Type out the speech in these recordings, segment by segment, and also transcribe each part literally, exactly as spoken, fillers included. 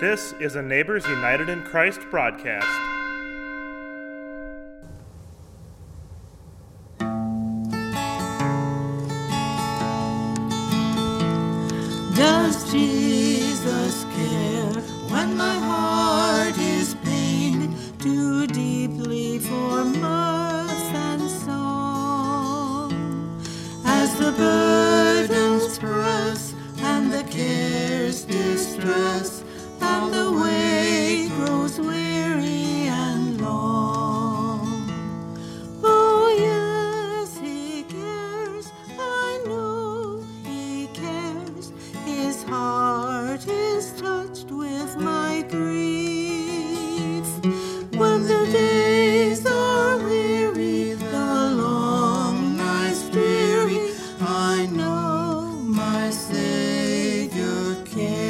This is a Neighbors United in Christ broadcast. Does Jesus care when my heart is pained too deeply for mirth and song? As the burdens press and the cares distress, and the way grows weary and long. Oh, yes, he cares, I know he cares. His heart is touched with my grief. When the days are weary, the long nights dreary, I know my Savior cares.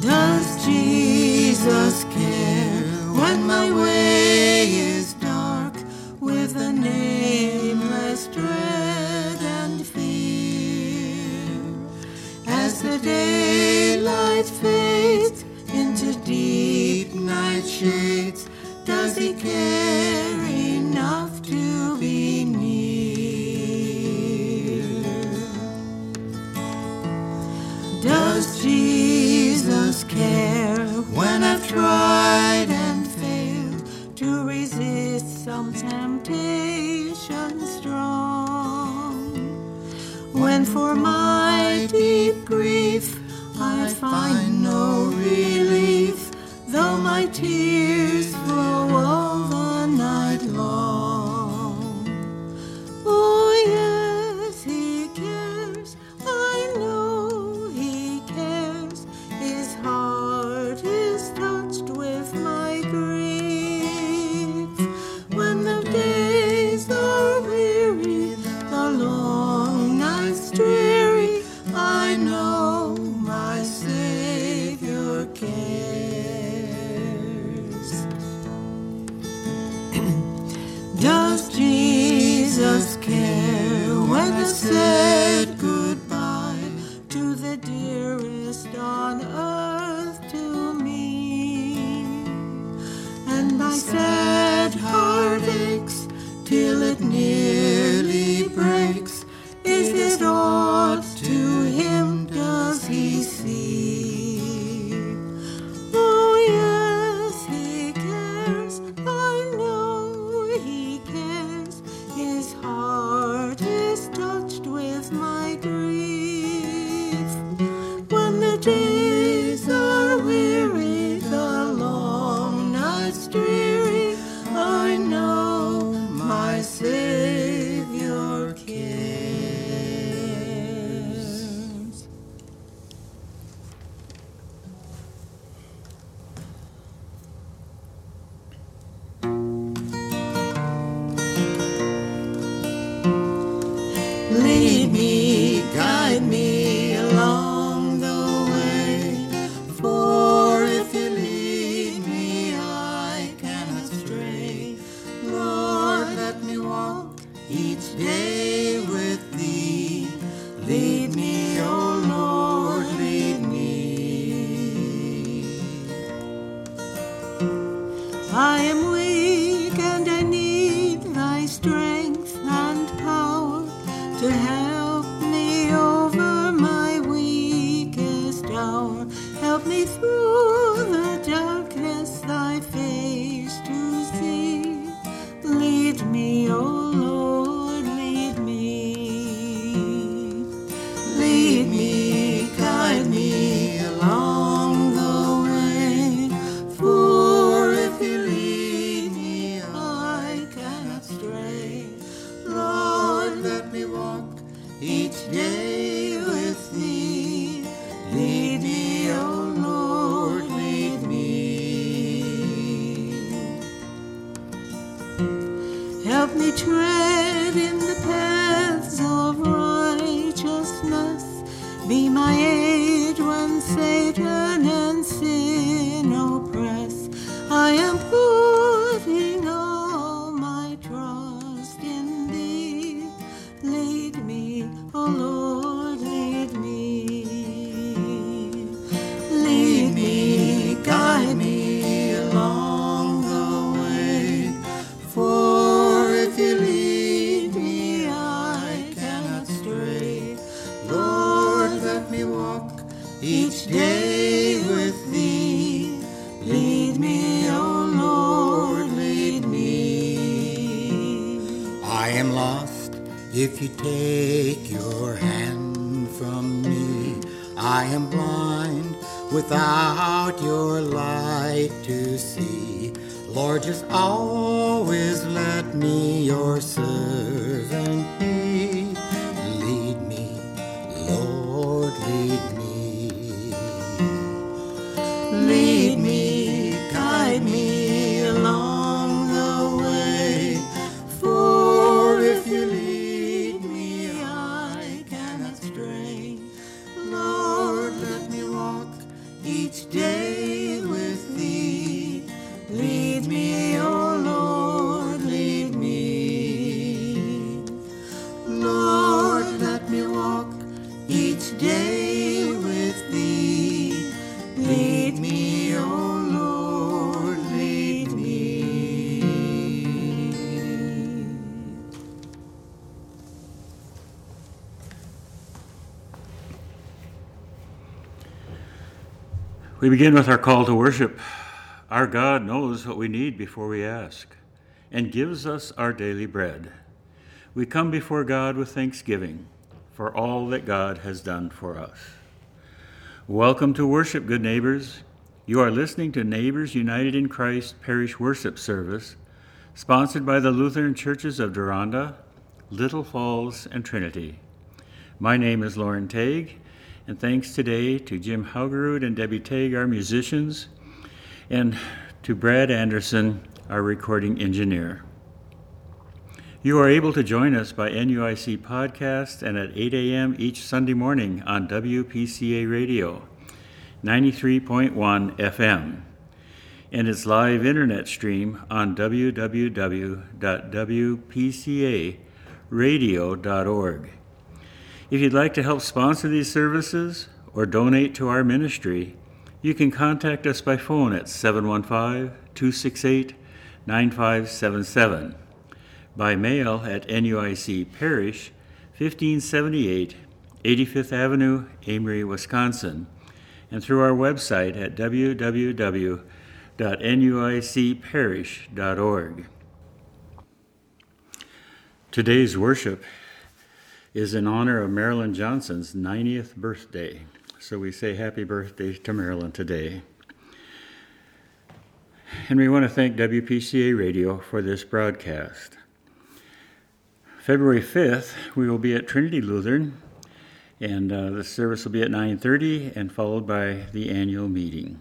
Does Jesus care when my way is dark with a nameless dread and fear? As the daylight fades into deep night shades, does he care enough to be near? Does Jesus care when I've tried and failed to resist some temptation strong? When for my deep grief I find no relief, though my tears flow all the night long. Oh, yes, he cares, I know he cares. His heart is touched with my grief. When the days are weary, the long nights dreary, I know my Savior cares. Does Jesus care when I said goodbye to the dearest on earth? My sad heart aches till it nearly breaks. Is it aught to him does he see? Oh, yes, he cares, I know he cares. His heart is touched with my grief. When the days are weary, the long nights dream, Savior cares. Lead me, guide me along the way, for if you lead me, I cannot stray. Lord, let me walk each day with thee, lead me, O Lord, lead me. I am weak and I need thy strength and power to help me over my weakest hour. Help me through the darkness, thy face to see. Lead me, O Lord. Tread in the paths of righteousness. Be my aid when Satan and sin oppress. I am putting all my trust in thee. Lead me, O Lord, lead lost if you take your hand from me. I am blind without your light to see. Lord, just always let me your servant be. Lead me, Lord, lead me. Lead me, guide me along the way. For if you lead me, I cannot stray. Lord, let me walk each day with thee. Lead me, O Lord, lead me. Lord, let me walk each day with thee. Lead me, O Lord, lead me. We begin with our call to worship. Our God knows what we need before we ask and gives us our daily bread. We come before God with thanksgiving for all that God has done for us. Welcome to worship, good neighbors. You are listening to Neighbors United in Christ Parish Worship Service, sponsored by the Lutheran Churches of Duranda, Little Falls, and Trinity. My name is Lauren Taeg, and thanks today to Jim Haugerud and Debbie Tag, our musicians, and to Brad Anderson, our recording engineer. You are able to join us by N U I C podcast and at eight a.m. each Sunday morning on W P C A radio, ninety-three point one F M, and its live internet stream on w w w dot w p c a radio dot org. If you'd like to help sponsor these services or donate to our ministry, you can contact us by phone at seven one five, two six eight, nine five seven seven, by mail at N U I C Parish, fifteen seventy-eight, eighty-fifth Avenue, Amery, Wisconsin, and through our website at w w w dot n u i c parish dot org. Today's worship is in honor of Marilyn Johnson's ninetieth birthday. So we say happy birthday to Marilyn today. And we want to thank W P C A Radio for this broadcast. February fifth, we will be at Trinity Lutheran, and uh, the service will be at nine thirty and followed by the annual meeting.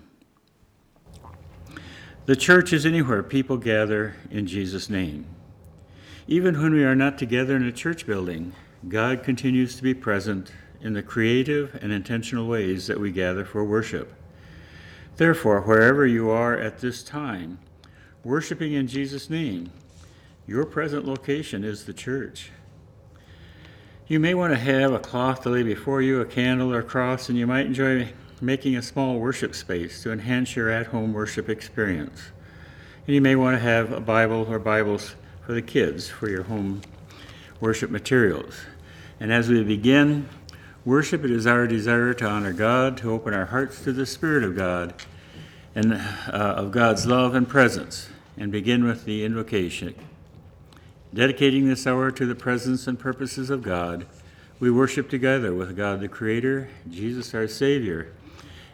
The church is anywhere people gather in Jesus' name. Even when we are not together in a church building, God continues to be present in the creative and intentional ways that we gather for worship. Therefore, wherever you are at this time, worshiping in Jesus' name, your present location is the church. You may want to have a cloth to lay before you, a candle or cross, and you might enjoy making a small worship space to enhance your at-home worship experience. And you may want to have a Bible or Bibles for the kids for your home worship materials. And as we begin worship, it is our desire to honor God, to open our hearts to the Spirit of God and uh, of God's love and presence, and begin with the invocation. Dedicating this hour to the presence and purposes of God, we worship together with God the Creator, Jesus our Savior,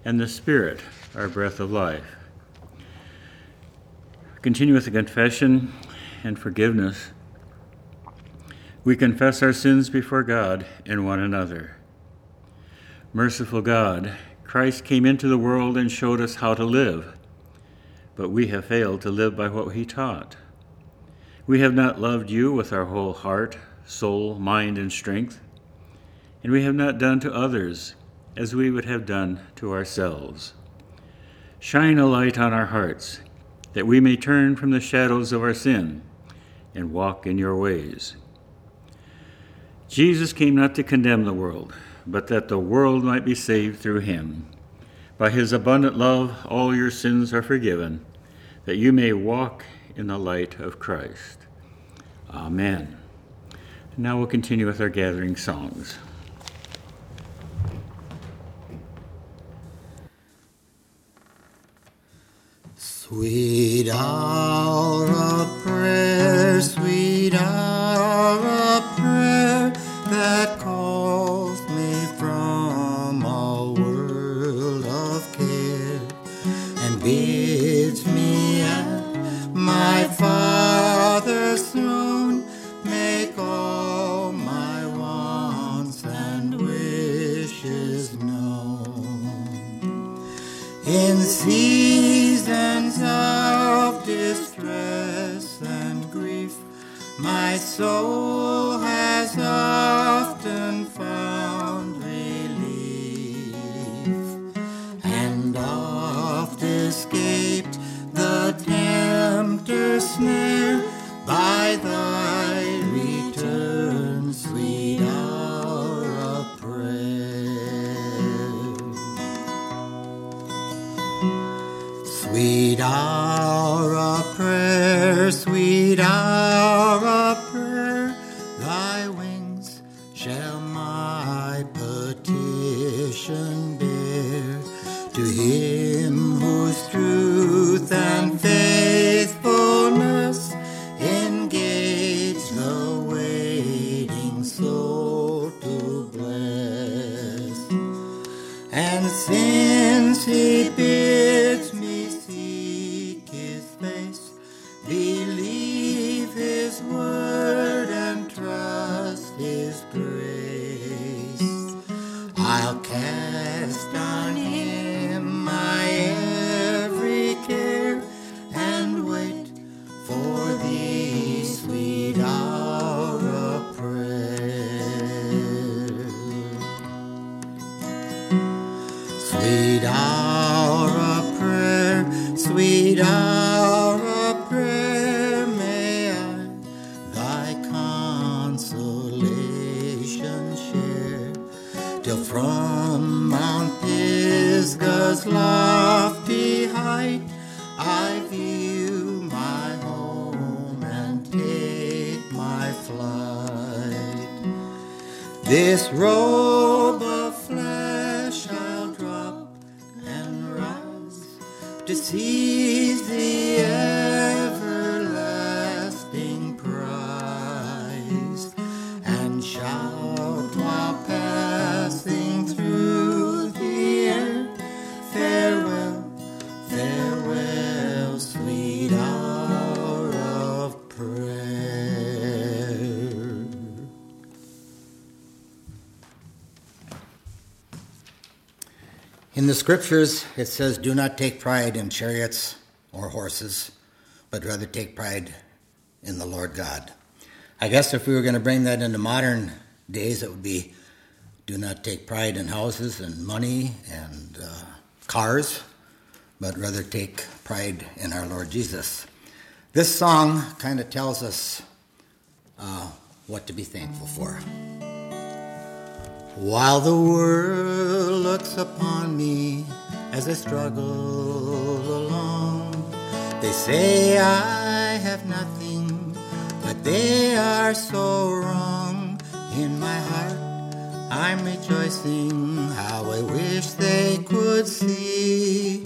and the Spirit, our breath of life. Continue with the confession and forgiveness. We confess our sins before God and one another. Merciful God, Christ came into the world and showed us how to live, but we have failed to live by what he taught. We have not loved you with our whole heart, soul, mind, and strength, and we have not done to others as we would have done to ourselves. Shine a light on our hearts, that we may turn from the shadows of our sin and walk in your ways. Jesus came not to condemn the world, but that the world might be saved through him. By his abundant love, all your sins are forgiven, that you may walk in the light of Christ. Amen. Now we'll continue with our gathering songs. Sweet hour of prayer, sweet hour of my Father's throne, make all my wants and wishes known. In seasons of distress and grief, my soul has often found relief, and oft escaped the tempter's snare by thy return, sweet hour of prayer. Sweet hour of prayer, sweet hour of prayer, thy wings shall my petition bear to him whose truth and faithfulness engage the waiting soul to bless. And since he bids me seek his face, believe his word and trust his grace, I'll cast on him my every care and wait for the sweet hour of prayer. Sweet hour of prayer, sweet hour of prayer, may I thy consolation share, till from Mount Pisgah's lofty height I view my home and take my flight. This robe of flesh I'll drop and rise to seize the everlasting prize, and shout while passing through the air, farewell, farewell, sweet hour of prayer. In the scriptures, it says, do not take pride in chariots or horses, but rather take pride in the Lord God. I guess if we were going to bring that into modern days, it would be, do not take pride in houses and money and uh, cars, but rather take pride in our Lord Jesus. This song kind of tells us uh, what to be thankful for. While the world looks upon me as I struggle along, they say I have nothing, but they are so wrong. In my heart I'm rejoicing, how I wish they could see.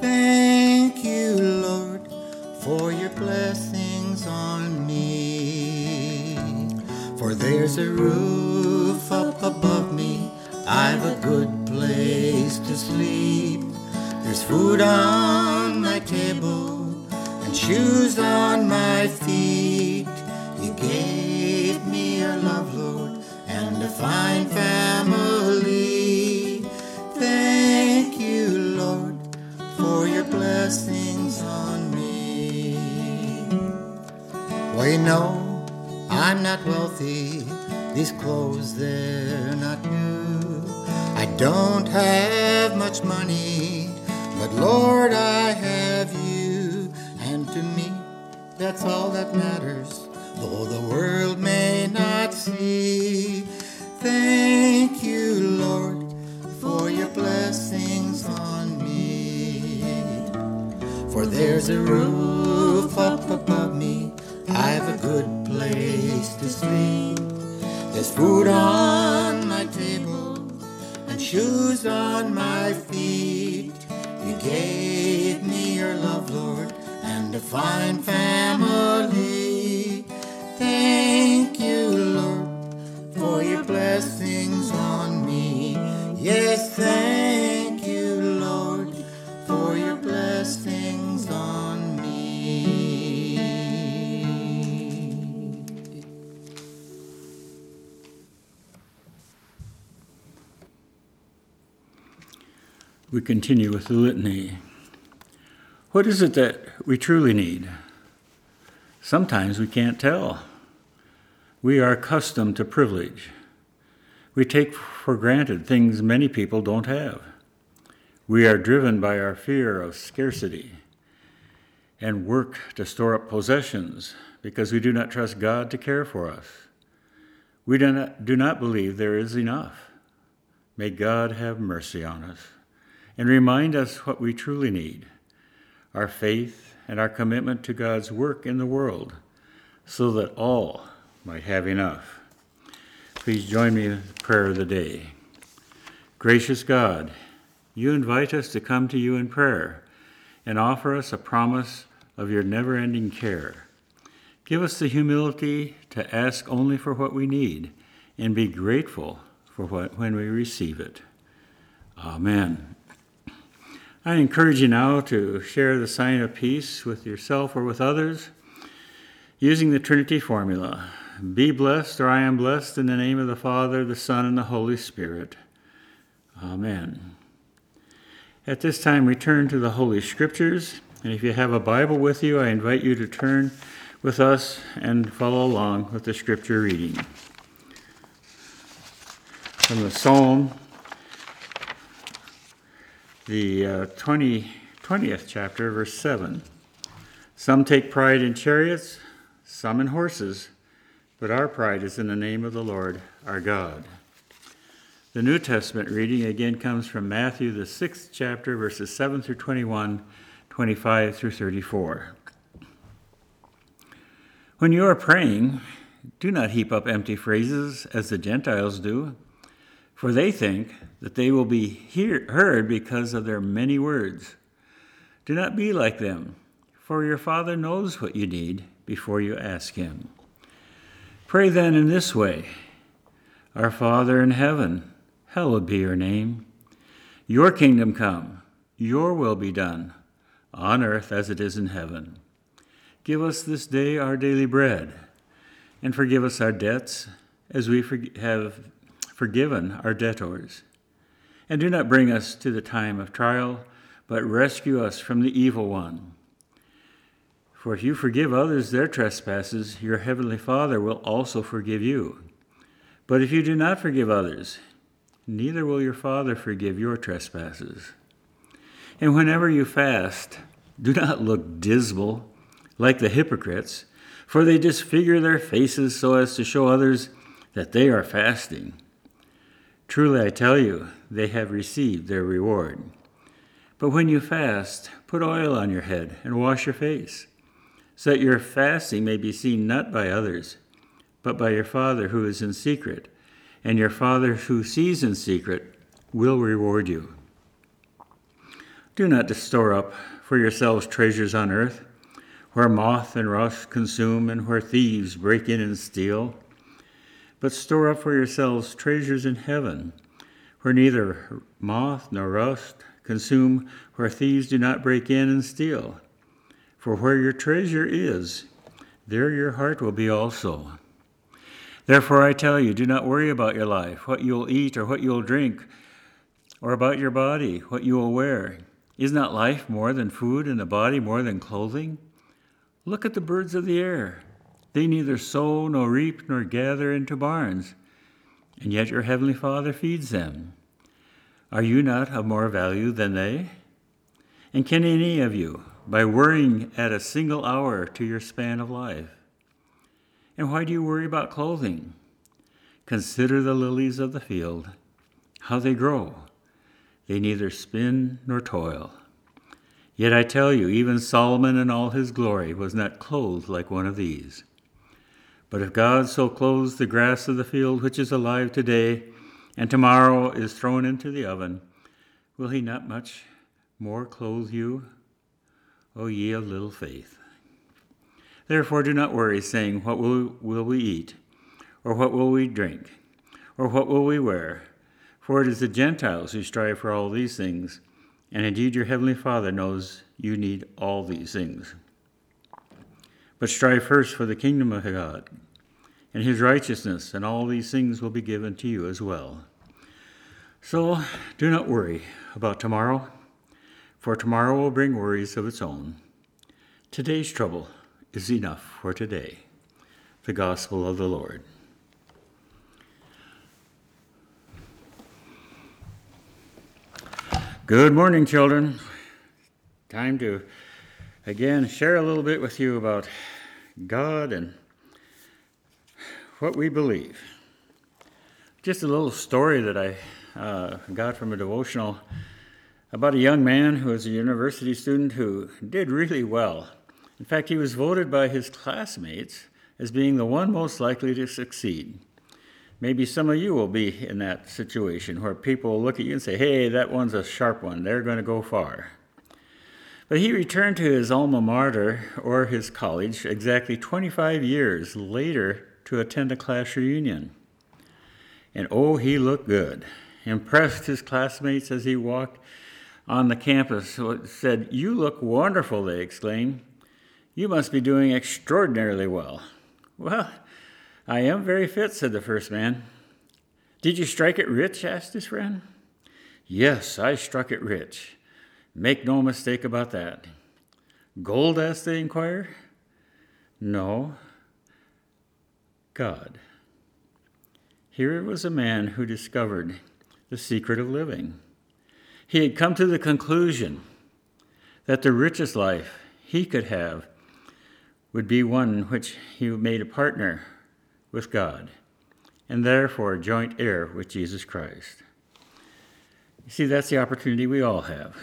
Thank you, Lord, for your blessings on me. For there's a roof up above me, I've a good place to sleep. There's food on my table and shoes on my feet. You gave me a love, Lord, and a fine family. Thank you, Lord, for your blessings on me. Well, you know, I'm not wealthy, these clothes, they're not new. I don't have much money, but Lord, I have you. And to me, that's all that matters, though the world may not see. Thank you, Lord, for your blessings on me. For there's a roof up above me, I've a good place to sleep. There's food on my table and shoes on my feet. You gave me your love, Lord, and a fine family. Thank you, Lord, for your blessings on me. Yes, thank you, Lord, for your blessings on me. we continue with the litany. What is it that we truly need? Sometimes we can't tell. We are accustomed to privilege. We take for granted things many people don't have. We are driven by our fear of scarcity and work to store up possessions because we do not trust God to care for us. We do not, do not believe there is enough. May God have mercy on us and remind us what we truly need, our faith and our commitment to God's work in the world, so that all might have enough. Please join me in the prayer of the day. Gracious God, you invite us to come to you in prayer and offer us a promise of your never-ending care. Give us the humility to ask only for what we need and be grateful for what when we receive it. Amen. I encourage you now to share the sign of peace with yourself or with others using the Trinity formula. Be blessed, or I am blessed, in the name of the Father, the Son, and the Holy Spirit. Amen. At this time, we turn to the Holy Scriptures, and if you have a Bible with you, I invite you to turn with us and follow along with the Scripture reading. From the Psalm, the uh, twentieth chapter, verse seven. Some take pride in chariots, some in horses, but our pride is in the name of the Lord our God. The New Testament reading again comes from Matthew, the sixth chapter, verses seven through twenty-one, twenty-five through thirty-four. When you are praying, do not heap up empty phrases as the Gentiles do, for they think that they will be hear- heard because of their many words. Do not be like them, for your Father knows what you need before you ask him. Pray then in this way: Our Father in heaven, hallowed be your name. Your kingdom come, your will be done, on earth as it is in heaven. Give us this day our daily bread, and forgive us our debts as we forg- have forgiven our debtors. And do not bring us to the time of trial, but rescue us from the evil one. For if you forgive others their trespasses, your heavenly Father will also forgive you. But if you do not forgive others, neither will your Father forgive your trespasses. And whenever you fast, do not look dismal like the hypocrites, for they disfigure their faces so as to show others that they are fasting. Truly I tell you, they have received their reward. But when you fast, put oil on your head and wash your face, so that your fasting may be seen not by others, but by your Father who is in secret, and your Father who sees in secret will reward you. Do not store up for yourselves treasures on earth, where moth and rust consume and where thieves break in and steal, but store up for yourselves treasures in heaven, where neither moth nor rust consume, where thieves do not break in and steal. For where your treasure is, there your heart will be also. Therefore I tell you, do not worry about your life, what you will eat or what you will drink, or about your body, what you will wear. Is not life more than food, and the body more than clothing? Look at the birds of the air. They neither sow nor reap nor gather into barns, and yet your heavenly Father feeds them. Are you not of more value than they? And can any of you, by worrying, add a single hour to your span of life? And why do you worry about clothing? Consider the lilies of the field, how they grow. They neither spin nor toil. Yet I tell you, even Solomon in all his glory was not clothed like one of these. But if God so clothes the grass of the field, which is alive today and tomorrow is thrown into the oven, will he not much more clothe you, O ye of little faith? Therefore do not worry, saying, What will, will we eat? Or what will we drink? Or what will we wear? For it is the Gentiles who strive for all these things, and indeed your heavenly Father knows you need all these things. But strive first for the kingdom of God, and his righteousness, and all these things will be given to you as well. So do not worry about tomorrow, for tomorrow will bring worries of its own. Today's trouble is enough for today. The Gospel of the Lord. Good morning, children. Time to again share a little bit with you about God and what we believe. Just a little story that I uh, got from a devotional about a young man who was a university student who did really well. In fact, he was voted by his classmates as being the one most likely to succeed. Maybe some of you will be in that situation where people will look at you and say, hey, that one's a sharp one. They're going to go far. But he returned to his alma mater or his college exactly twenty-five years later to attend a class reunion. And oh, he looked good. Impressed his classmates as he walked on the campus. Said, "You look wonderful," they exclaimed. "You must be doing extraordinarily well." "Well, I am very fit," said the first man. "Did you strike it rich?" asked his friend. "Yes, I struck it rich. Make no mistake about that." "Gold?" asked the inquirer. "No, God." Here was a man who discovered the secret of living. He had come to the conclusion that the richest life he could have would be one in which he made a partner with God, and therefore a joint heir with Jesus Christ. You see, that's the opportunity we all have.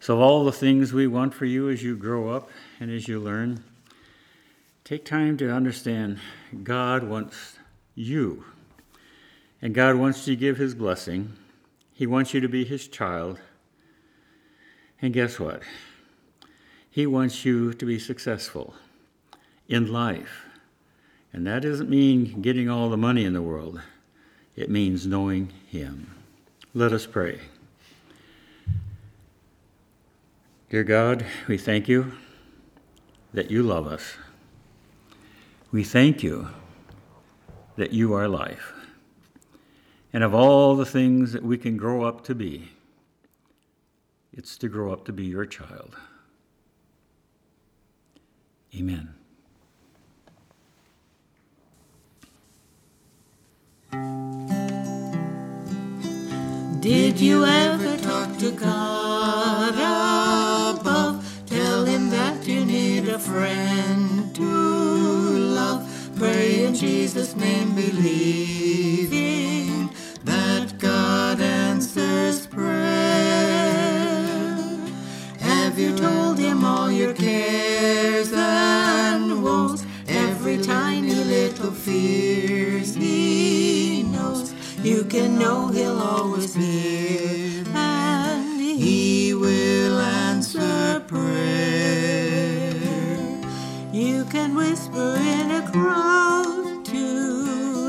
So of all the things we want for you as you grow up and as you learn, take time to understand God wants you, and God wants to give his blessing. He wants you to be his child, and guess what? He wants you to be successful in life. And that doesn't mean getting all the money in the world. It means knowing him. Let us pray. Dear God, we thank you that you love us. We thank you that you are life. And of all the things that we can grow up to be, it's to grow up to be your child. Amen. Did you ever talk to God above? Tell him that you need a friend to love. Pray in Jesus' name, believing that God answers prayer. Have you told him all your cares and woes? Every tiny little fears he knows. You can know he'll always hear, and he will answer prayer. You can whisper in a crowd to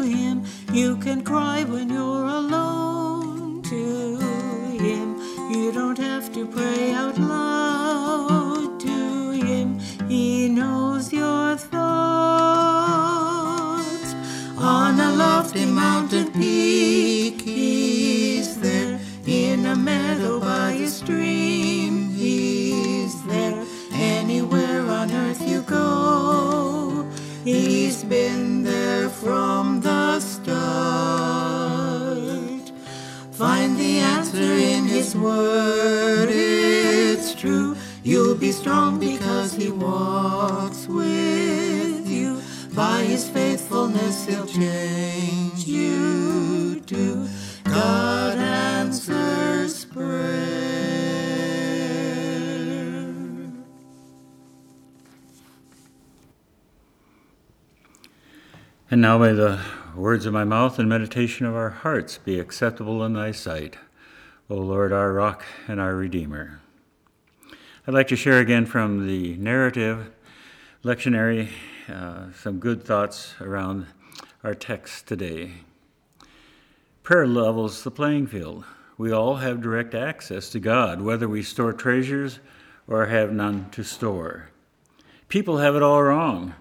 him. You can cry when you're alone to him. You don't have to pray out loud to him. He knows your thoughts. On a lofty mountain peak, meadow by a stream, he's there. Anywhere on earth you go, he's been there from the start. Find the answer in his word, it's true. You'll be strong because he walks with you. By his faithfulness he'll change you too. God answers prayer. And now may the words of my mouth and meditation of our hearts be acceptable in thy sight, O Lord, our rock and our redeemer. I'd like to share again from the narrative lectionary uh, some good thoughts around our text today. Prayer levels the playing field. We all have direct access to God, whether we store treasures or have none to store. People have it all wrong.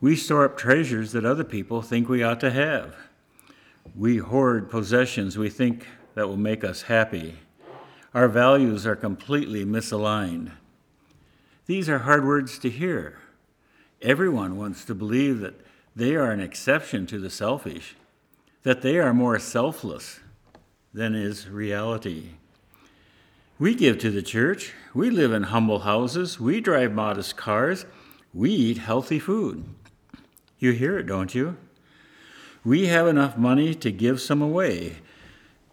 We store up treasures that other people think we ought to have. We hoard possessions we think that will make us happy. Our values are completely misaligned. These are hard words to hear. Everyone wants to believe that they are an exception to the selfish, that they are more selfless than is reality. We give to the church. We live in humble houses. We drive modest cars. We eat healthy food. You hear it, don't you? We have enough money to give some away.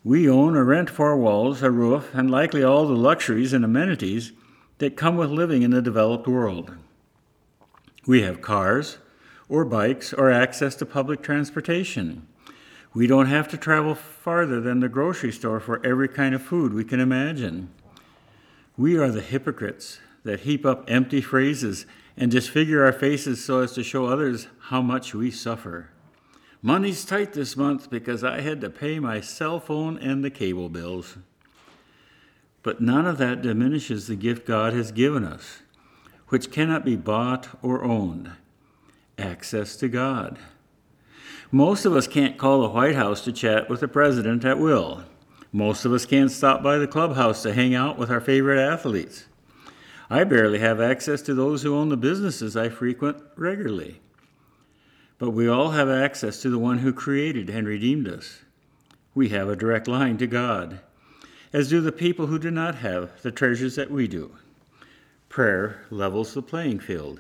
We own or rent four walls, a roof, and likely all the luxuries and amenities that come with living in the developed world. We have cars, or bikes, or access to public transportation. We don't have to travel farther than the grocery store for every kind of food we can imagine. We are the hypocrites that heap up empty phrases and disfigure our faces so as to show others how much we suffer. Money's tight this month because I had to pay my cell phone and the cable bills. But none of that diminishes the gift God has given us, which cannot be bought or owned: access to God. Most of us can't call the White House to chat with the president at will. Most of us can't stop by the clubhouse to hang out with our favorite athletes. I barely have access to those who own the businesses I frequent regularly. But we all have access to the one who created and redeemed us. We have a direct line to God, as do the people who do not have the treasures that we do. Prayer levels the playing field.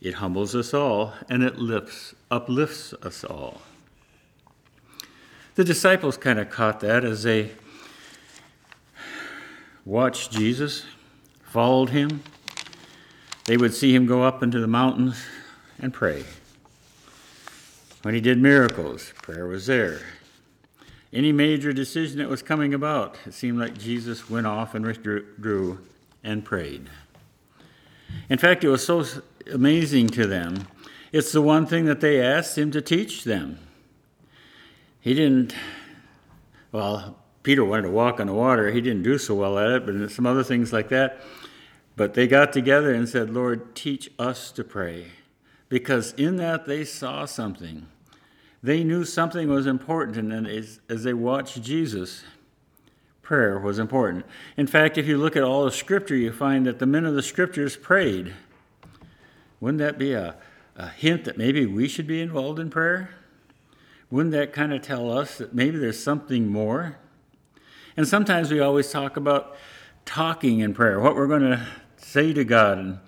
It humbles us all, and it lifts, uplifts us all. The disciples kind of caught that as they watched Jesus, followed him. They would see him go up into the mountains and pray. When he did miracles, prayer was there. Any major decision that was coming about, it seemed like Jesus went off and withdrew and prayed. In fact, it was so amazing to them. It's the one thing that they asked him to teach them. He didn't, well, Peter wanted to walk on the water. He didn't do so well at it, but some other things like that. But they got together and said, "Lord, teach us to pray." Because in that they saw something. They knew something was important, and as, as they watched Jesus, prayer was important. In fact, if you look at all of Scripture, you find that the men of the Scriptures prayed. Wouldn't that be a, a hint that maybe we should be involved in prayer? Wouldn't that kind of tell us that maybe there's something more? And sometimes we always talk about talking in prayer, what we're going to say to God. And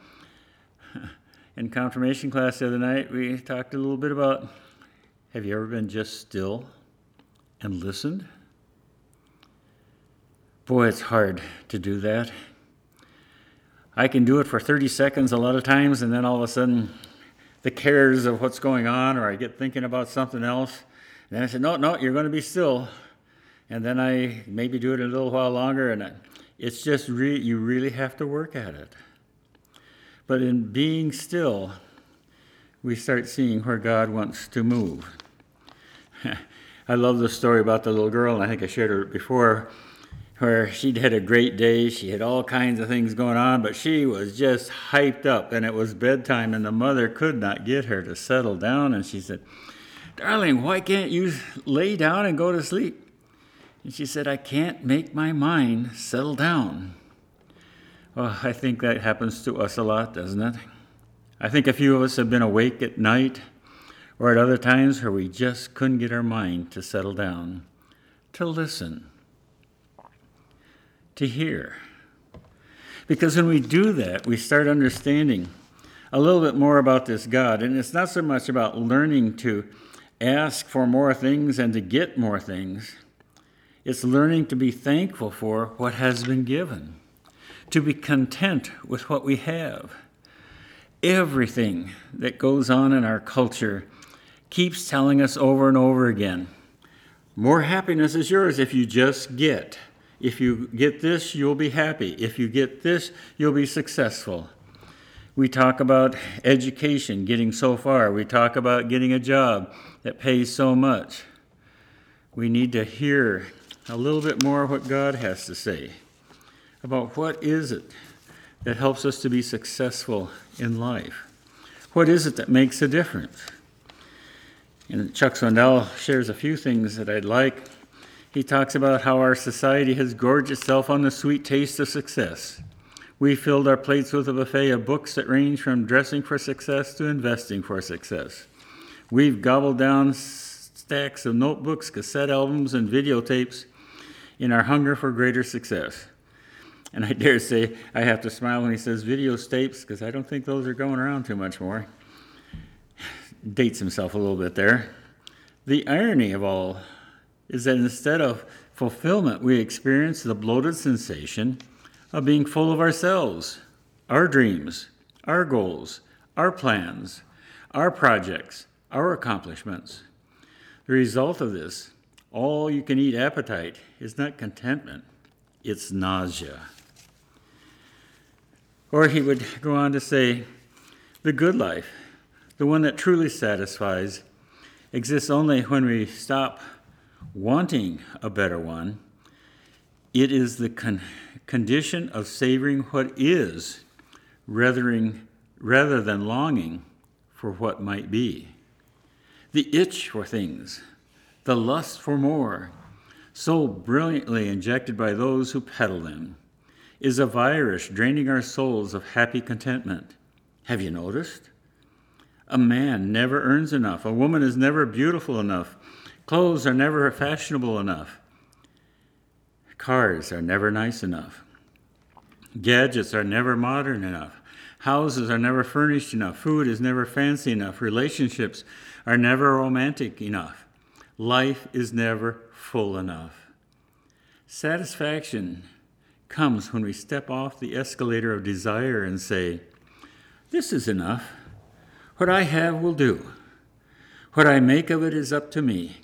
in confirmation class the other night, we talked a little bit about, have you ever been just still and listened? Boy, it's hard to do that. I can do it for thirty seconds a lot of times, and then all of a sudden the cares of what's going on, or I get thinking about something else. And then I said, no, no, you're going to be still. And then I maybe do it a little while longer, and it's just re- you really have to work at it. But in being still, we start seeing where God wants to move. I love the story about the little girl, and I think I shared it before, where she'd had a great day. She had all kinds of things going on, but she was just hyped up, and it was bedtime, and the mother could not get her to settle down. And she said, "Darling, why can't you lay down and go to sleep?" And she said, "I can't make my mind settle down." Well, I think that happens to us a lot, doesn't it? I think a few of us have been awake at night or at other times where we just couldn't get our mind to settle down, to listen, to hear. Because when we do that, we start understanding a little bit more about this God. And it's not so much about learning to ask for more things and to get more things. It's learning to be thankful for what has been given, to be content with what we have. Everything that goes on in our culture keeps telling us over and over again, more happiness is yours if you just get. If you get this, you'll be happy. If you get this, you'll be successful. We talk about education, getting so far. We talk about getting a job that pays so much. We need to hear a little bit more what God has to say about what is it that helps us to be successful in life. What is it that makes a difference? And Chuck Swindell shares a few things that I'd like. He talks about how our society has gorged itself on the sweet taste of success. We filled our plates with a buffet of books that range from dressing for success to investing for success. We've gobbled down stacks of notebooks, cassette albums, and videotapes in our hunger for greater success. And I dare say I have to smile when he says videotapes, because I don't think those are going around too much more. Dates himself a little bit there. The irony of all is that instead of fulfillment, we experience the bloated sensation of being full of ourselves, our dreams, our goals, our plans, our projects, our accomplishments. The result of this, all-you-can-eat appetite, is not contentment, it's nausea. Or he would go on to say, the good life, the one that truly satisfies, exists only when we stop wanting a better one. It is the con- condition of savoring what is rather than longing for what might be. The itch for things, the lust for more, so brilliantly injected by those who peddle them, is a virus draining our souls of happy contentment. Have you noticed? A man never earns enough. A woman is never beautiful enough. Clothes are never fashionable enough. Cars are never nice enough. Gadgets are never modern enough. Houses are never furnished enough. Food is never fancy enough. Relationships are never romantic enough. Life is never full enough. Satisfaction comes when we step off the escalator of desire and say, this is enough. What I have will do. What I make of it is up to me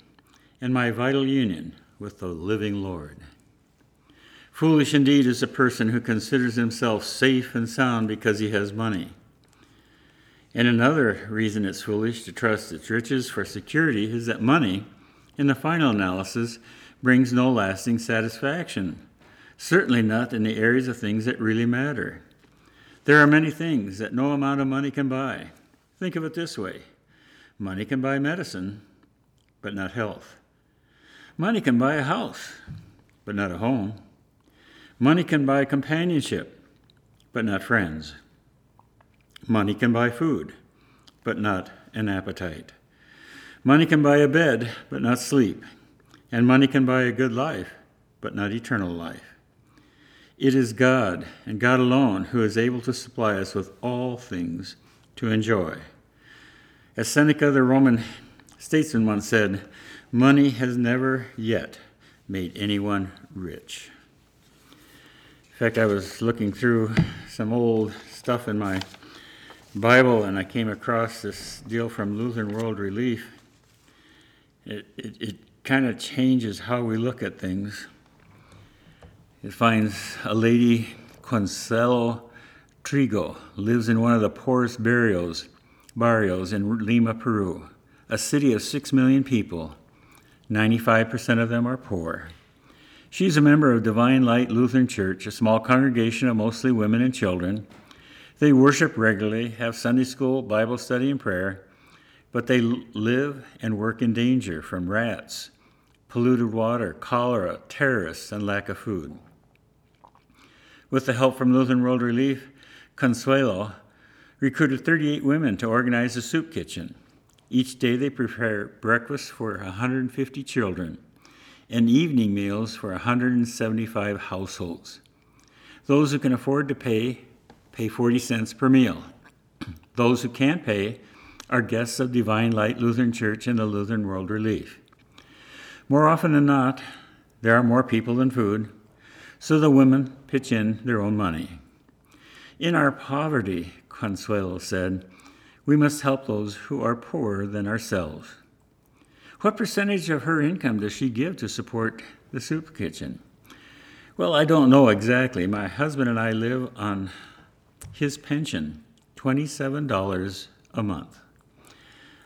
and my vital union with the living Lord. Foolish indeed is a person who considers himself safe and sound because he has money. And another reason it's foolish to trust its riches for security is that money, in the final analysis, brings no lasting satisfaction, certainly not in the areas of things that really matter. There are many things that no amount of money can buy. Think of it this way. Money can buy medicine, but not health. Money can buy a house, but not a home. Money can buy companionship, but not friends. Money can buy food, but not an appetite. Money can buy a bed, but not sleep. And money can buy a good life, but not eternal life. It is God, and God alone, who is able to supply us with all things to enjoy. As Seneca, the Roman statesman, once said, money has never yet made anyone rich. In fact, I was looking through some old stuff in my Bible, and I came across this deal from Lutheran World Relief. It, it, it kind of changes how we look at things. It finds a lady, Consuelo Trigo, lives in one of the poorest barrios, barrios in Lima, Peru, a city of six million people. ninety-five percent of them are poor. She's a member of Divine Light Lutheran Church, a small congregation of mostly women and children. They worship regularly, have Sunday school, Bible study, and prayer, but they live and work in danger from rats, polluted water, cholera, terrorists, and lack of food. With the help from Lutheran World Relief, Consuelo recruited thirty-eight women to organize a soup kitchen. Each day they prepare breakfast for one hundred fifty children and evening meals for one hundred seventy-five households. Those who can afford to pay, pay forty cents per meal. Those who can't pay are guests of Divine Light Lutheran Church and the Lutheran World Relief. More often than not, there are more people than food, so the women pitch in their own money. In our poverty, Consuelo said, we must help those who are poorer than ourselves. What percentage of her income does she give to support the soup kitchen? Well, I don't know exactly. My husband and I live on his pension, twenty-seven dollars a month.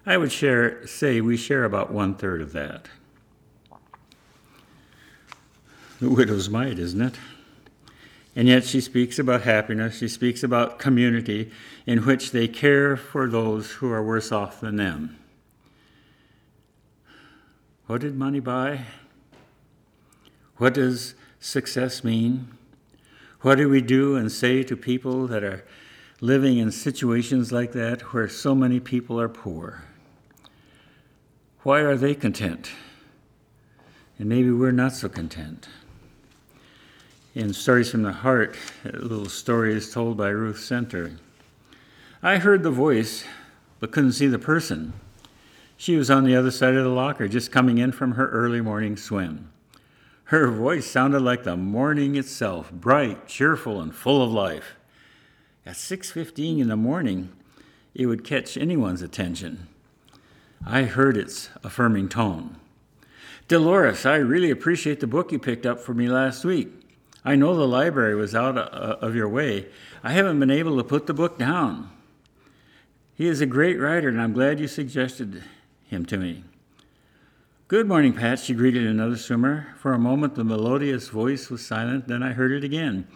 I would share, say we share about one-third of that. The widow's mite, isn't it? And yet she speaks about happiness. She speaks about community in which they care for those who are worse off than them. What did money buy? What does success mean? What do we do and say to people that are living in situations like that where so many people are poor? Why are they content? And maybe we're not so content. In Stories from the Heart, a little story is told by Ruth Center. I heard the voice, but couldn't see the person. She was on the other side of the locker, just coming in from her early morning swim. Her voice sounded like the morning itself, bright, cheerful, and full of life. At six fifteen in the morning, it would catch anyone's attention. I heard its affirming tone. Dolores, I really appreciate the book you picked up for me last week. I know the library was out of your way. I haven't been able to put the book down. He is a great writer, and I'm glad you suggested him to me. Good morning, Pat, she greeted another swimmer. For a moment, the melodious voice was silent, then I heard it again.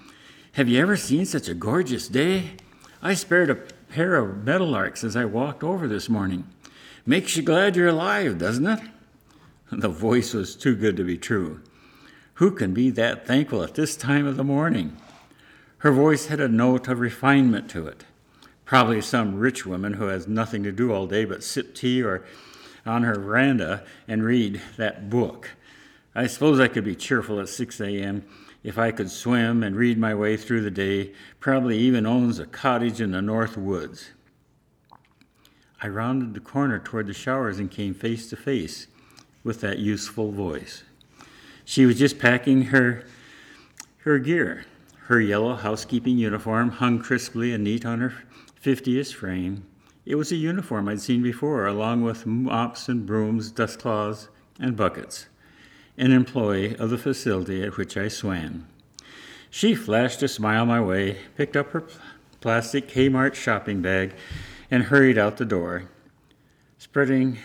Have you ever seen such a gorgeous day? I spared a pair of meadowlarks as I walked over this morning. Makes you glad you're alive, doesn't it? The voice was too good to be true. Who can be that thankful at this time of the morning? Her voice had a note of refinement to it. Probably some rich woman who has nothing to do all day but sip tea or on her veranda and read that book. I suppose I could be cheerful at six a.m. if I could swim and read my way through the day, probably even owns a cottage in the North Woods. I rounded the corner toward the showers and came face to face with that useful voice. She was just packing her, her gear. Her yellow housekeeping uniform hung crisply and neat on her fiftieth frame. It was a uniform I'd seen before, along with mops and brooms, dust cloths, and buckets. An employee of the facility at which I swam. She flashed a smile my way, picked up her plastic Kmart shopping bag, and hurried out the door, spreading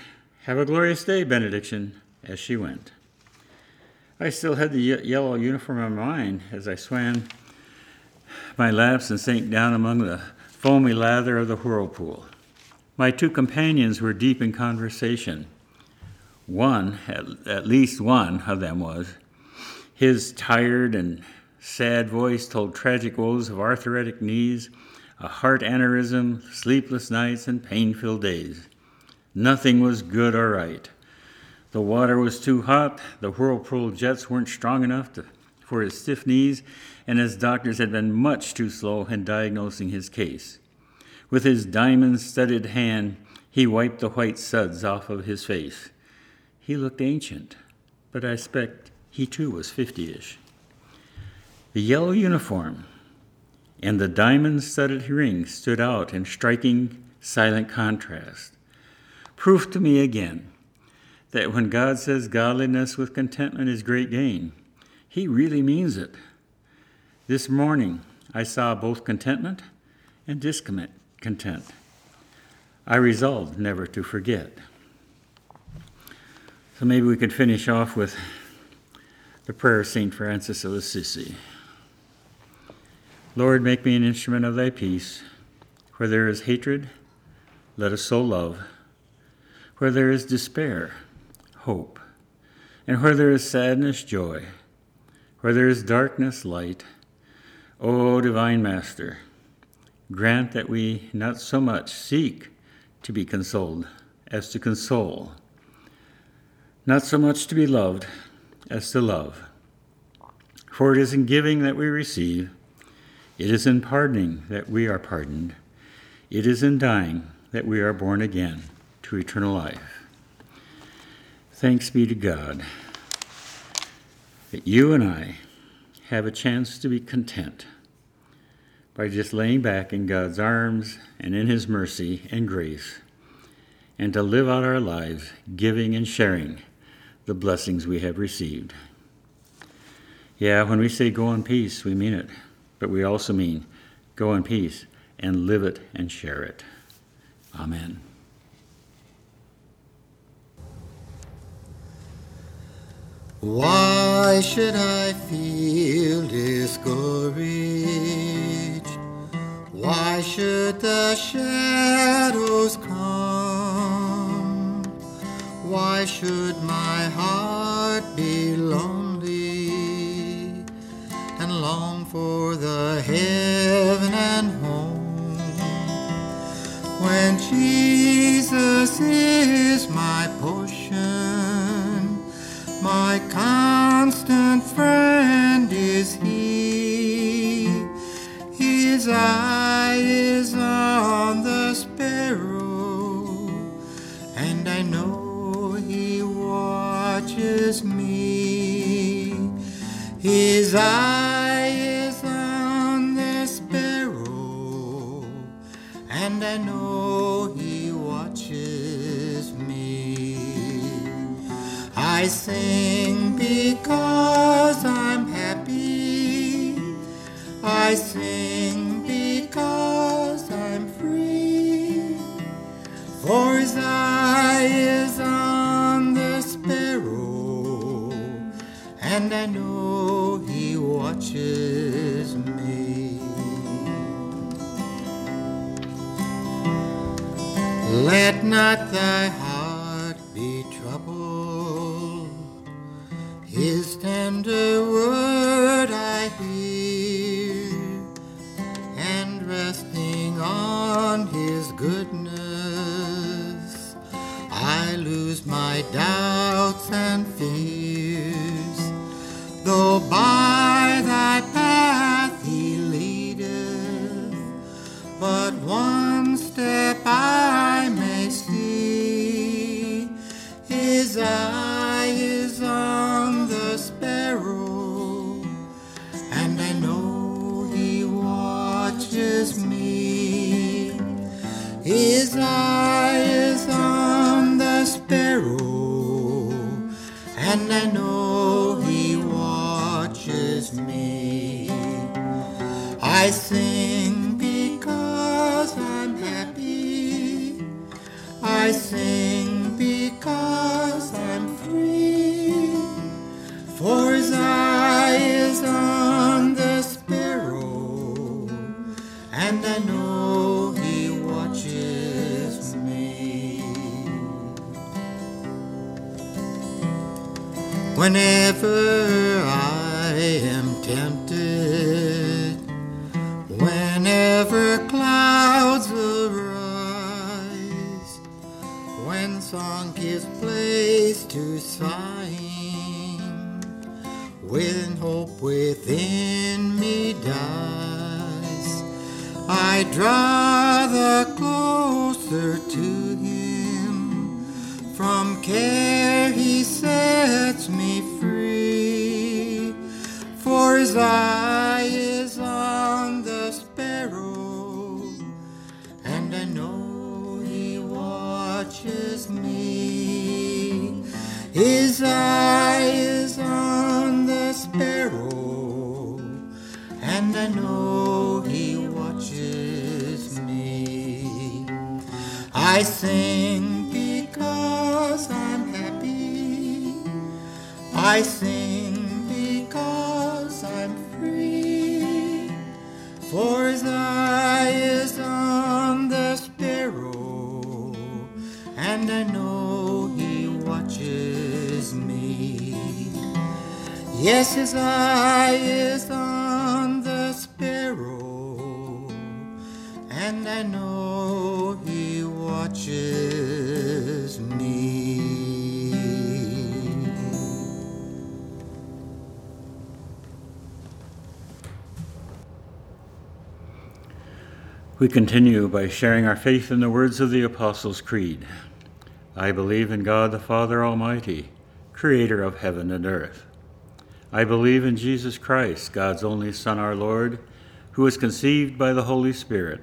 "Have a glorious day" benediction as she went. I still had the yellow uniform in my mind as I swam my laps and sank down among the foamy lather of the whirlpool. My two companions were deep in conversation. One, at, at least one of them was. His tired and sad voice told tragic woes of arthritic knees, a heart aneurysm, sleepless nights, and pain-filled days. Nothing was good or right. The water was too hot, the whirlpool jets weren't strong enough to, for his stiff knees, and his doctors had been much too slow in diagnosing his case. With his diamond-studded hand, he wiped the white suds off of his face. He looked ancient, but I expect he too was fifty-ish. The yellow uniform and the diamond-studded ring stood out in striking, silent contrast. Proof to me again that when God says godliness with contentment is great gain, he really means it. This morning, I saw both contentment and discontent. I resolved never to forget. So maybe we could finish off with the prayer of Saint Francis of Assisi. Lord, make me an instrument of thy peace. Where there is hatred, let us sow love. Where there is despair, hope. And where there is sadness, joy. Where there is darkness, light. O Divine Master, grant that we not so much seek to be consoled as to console. Not so much to be loved as to love. For it is in giving that we receive. It is in pardoning that we are pardoned. It is in dying that we are born again to eternal life. Thanks be to God that you and I have a chance to be content by just laying back in God's arms and in his mercy and grace, and to live out our lives giving and sharing the blessings we have received. Yeah, when we say go in peace, we mean it, but we also mean go in peace and live it and share it. Amen. Why should I feel discouraged? Why should the shadows come? Why should my heart be lonely? are heaven and home. When Jesus is my portion, my constant friend is He. His eye is on the sparrow, and I know He watches me. His eye and I know He watches me. I sing because I'm happy. I sing because I'm free. For His eye is on the sparrow, and I know He watches me. Let not thy heart be troubled. His tender word I hear, and resting on His goodness, I lose my doubts and fears. Though by thy path He leadeth, but one step I His eye is on the sparrow, and I know He watches me. His eye is on the sparrow, and I know He watches me. I sing because I'm happy. I sing because I'm free, for His eye is on the sparrow, and I know He watches me. Whenever I am tempted, whenever clouds arise, when song gives place to sighing, when hope within me dies, I draw the closer to Him. From care He sets me free, for His eye is on the sparrow, and I know watches me. His eye is on the sparrow, and I know He watches me. I sing because I'm happy. I sing because I'm free, for His eye is on the sparrow, and I know He watches me. Yes, His eye is on the sparrow, and I know He watches me. We continue by sharing our faith in the words of the Apostles' Creed. I believe in God the Father Almighty, creator of heaven and earth. I believe in Jesus Christ, God's only Son, our Lord, who was conceived by the Holy Spirit,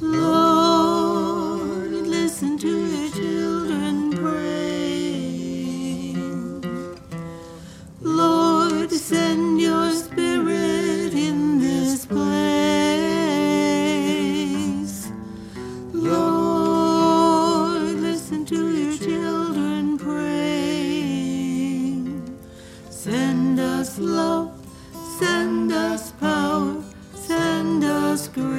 Lord, listen to your children. Send us love, send us power, send us grace.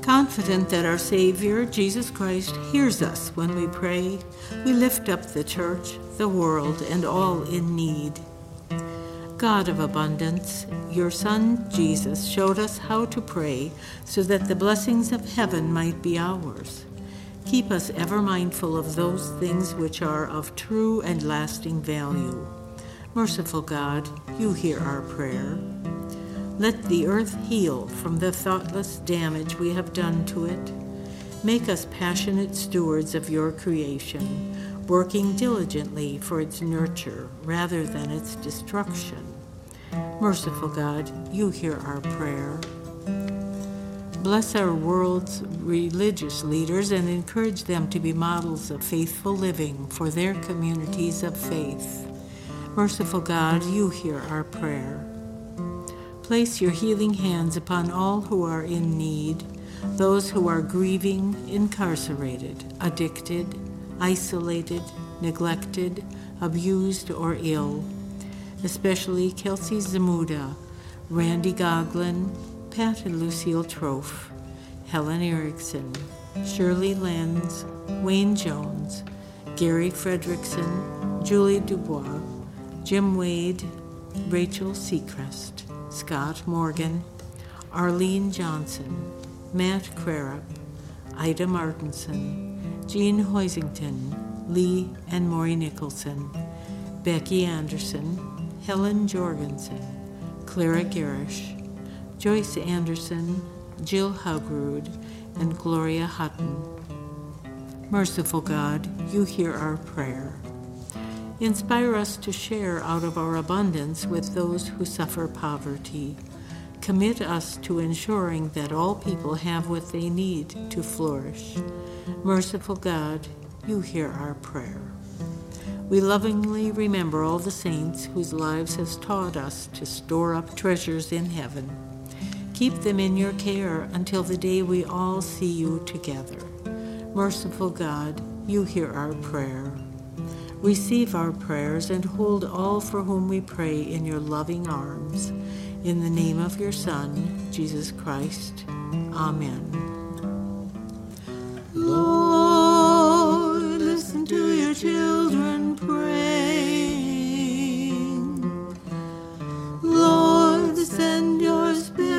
Confident that our Savior, Jesus Christ, hears us when we pray, we lift up the church, the world, and all in need. God of abundance, your Son, Jesus, showed us how to pray so that the blessings of heaven might be ours. Keep us ever mindful of those things which are of true and lasting value. Merciful God, you hear our prayer. Let the earth heal from the thoughtless damage we have done to it. Make us passionate stewards of your creation, working diligently for its nurture rather than its destruction. Merciful God, you hear our prayer. Bless our world's religious leaders and encourage them to be models of faithful living for their communities of faith. Merciful God, you hear our prayer. Place your healing hands upon all who are in need, those who are grieving, incarcerated, addicted, isolated, neglected, abused, or ill, especially Kelsey Zamuda, Randy Goglin, Pat and Lucille Trofe, Helen Erickson, Shirley Lenz, Wayne Jones, Gary Fredrickson, Julie Dubois, Jim Wade, Rachel Seacrest, Scott Morgan, Arlene Johnson, Matt Crarup, Ida Martinson, Jean Hoisington, Lee and Maury Nicholson, Becky Anderson, Helen Jorgensen, Clara Garish, Joyce Anderson, Jill Haugerud, and Gloria Hutton. Merciful God, you hear our prayer. Inspire us to share out of our abundance with those who suffer poverty. Commit us to ensuring that all people have what they need to flourish. Merciful God, you hear our prayer. We lovingly remember all the saints whose lives has taught us to store up treasures in heaven. Keep them in your care until the day we all see you together. Merciful God, you hear our prayer. Receive our prayers and hold all for whom we pray in your loving arms. In the name of your Son, Jesus Christ. Amen. Lord, listen to your children praying. Lord, send your Spirit.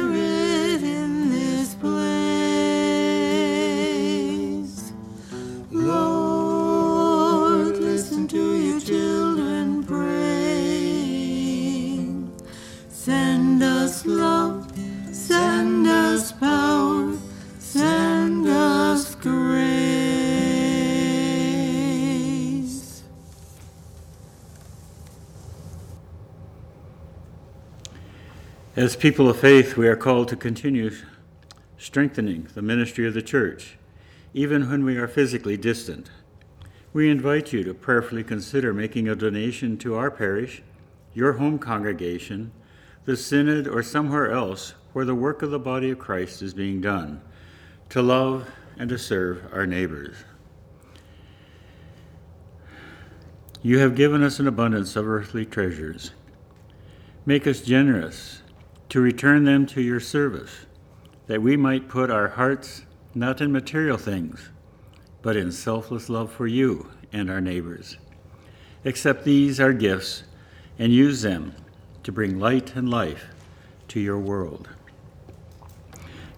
As people of faith, we are called to continue strengthening the ministry of the church, even when we are physically distant. We invite you to prayerfully consider making a donation to our parish, your home congregation, the synod, or somewhere else where the work of the body of Christ is being done, to love and to serve our neighbors. You have given us an abundance of earthly treasures. Make us generous to return them to your service, that we might put our hearts not in material things, but in selfless love for you and our neighbors. Accept these, our gifts, and use them to bring light and life to your world.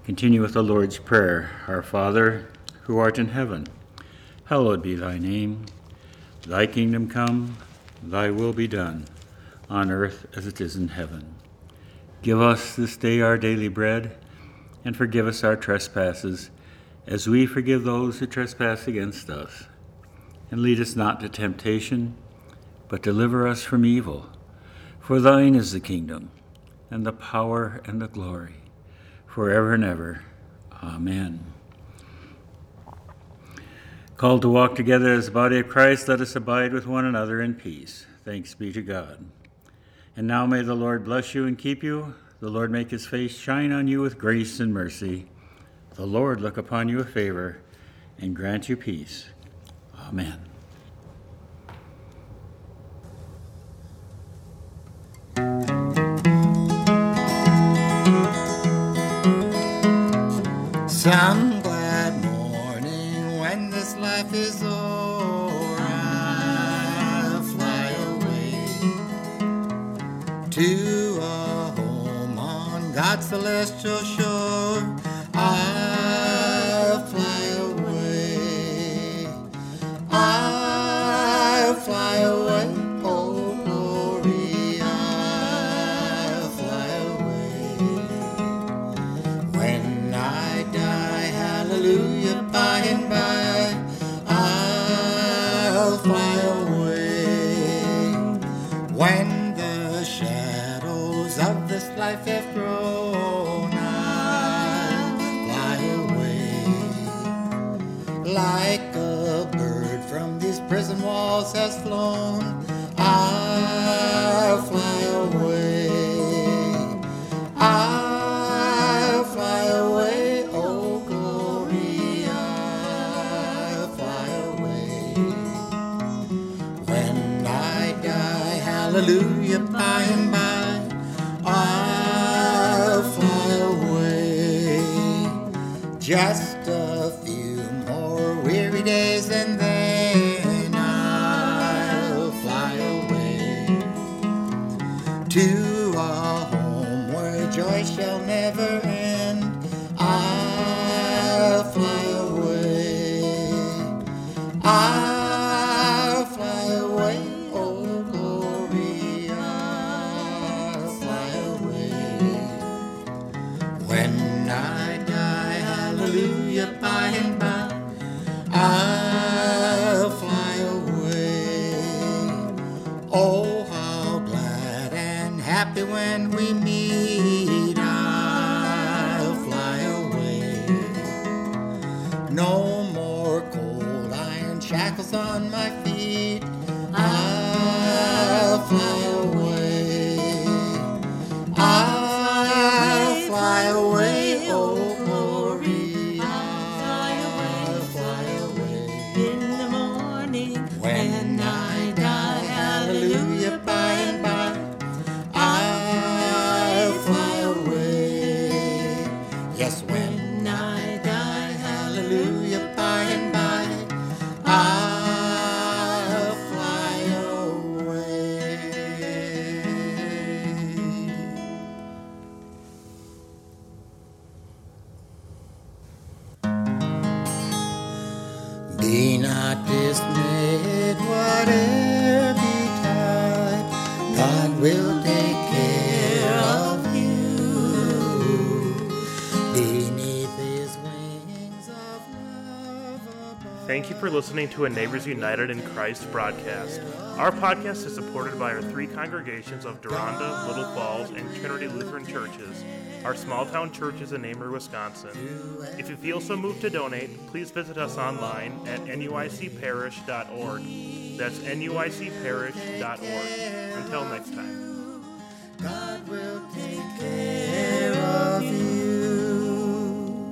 Continue with the Lord's Prayer. Our Father, who art in heaven, hallowed be thy name. Thy kingdom come, thy will be done, on earth as it is in heaven. Give us this day our daily bread, and forgive us our trespasses, as we forgive those who trespass against us. And lead us not to temptation, but deliver us from evil. For thine is the kingdom, and the power, and the glory, forever and ever. Amen. Called to walk together as the body of Christ, let us abide with one another in peace. Thanks be to God. And now may the Lord bless you and keep you. The Lord make his face shine on you with grace and mercy. The Lord look upon you with favor and grant you peace. Amen. to a home on God's celestial shore. I'll fly away, I'll fly away, oh glory, I'll fly away. When I die, hallelujah, by and by, I'll fly away. When the shadows of this life have grown, like a bird from these prison walls has flown, I'll fly away, I'll fly away, oh glory, I'll fly away. When I die, hallelujah, by and by, I'll fly away. Just days and then I'll fly away to a home where joy shall never end. I'll fly away, I'll fly away, oh glory, I'll fly away. When I die, hallelujah, by and by, I'll fly away. Oh, how glad and happy when we meet, I'll fly away. No more cold iron shackles on my feet, I'll fly away, I'll fly away, oh. Thank you for listening to a Neighbors United in Christ broadcast. Our podcast is supported by our three congregations of Duranda, Little Falls, and Trinity Lutheran Churches. Our small-town church is in Amery, Wisconsin. If you feel so moved to donate, please visit us online at N U I C parish dot org. That's N U I C parish dot org. Until next time. God will take care of you.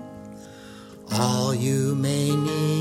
All you may need.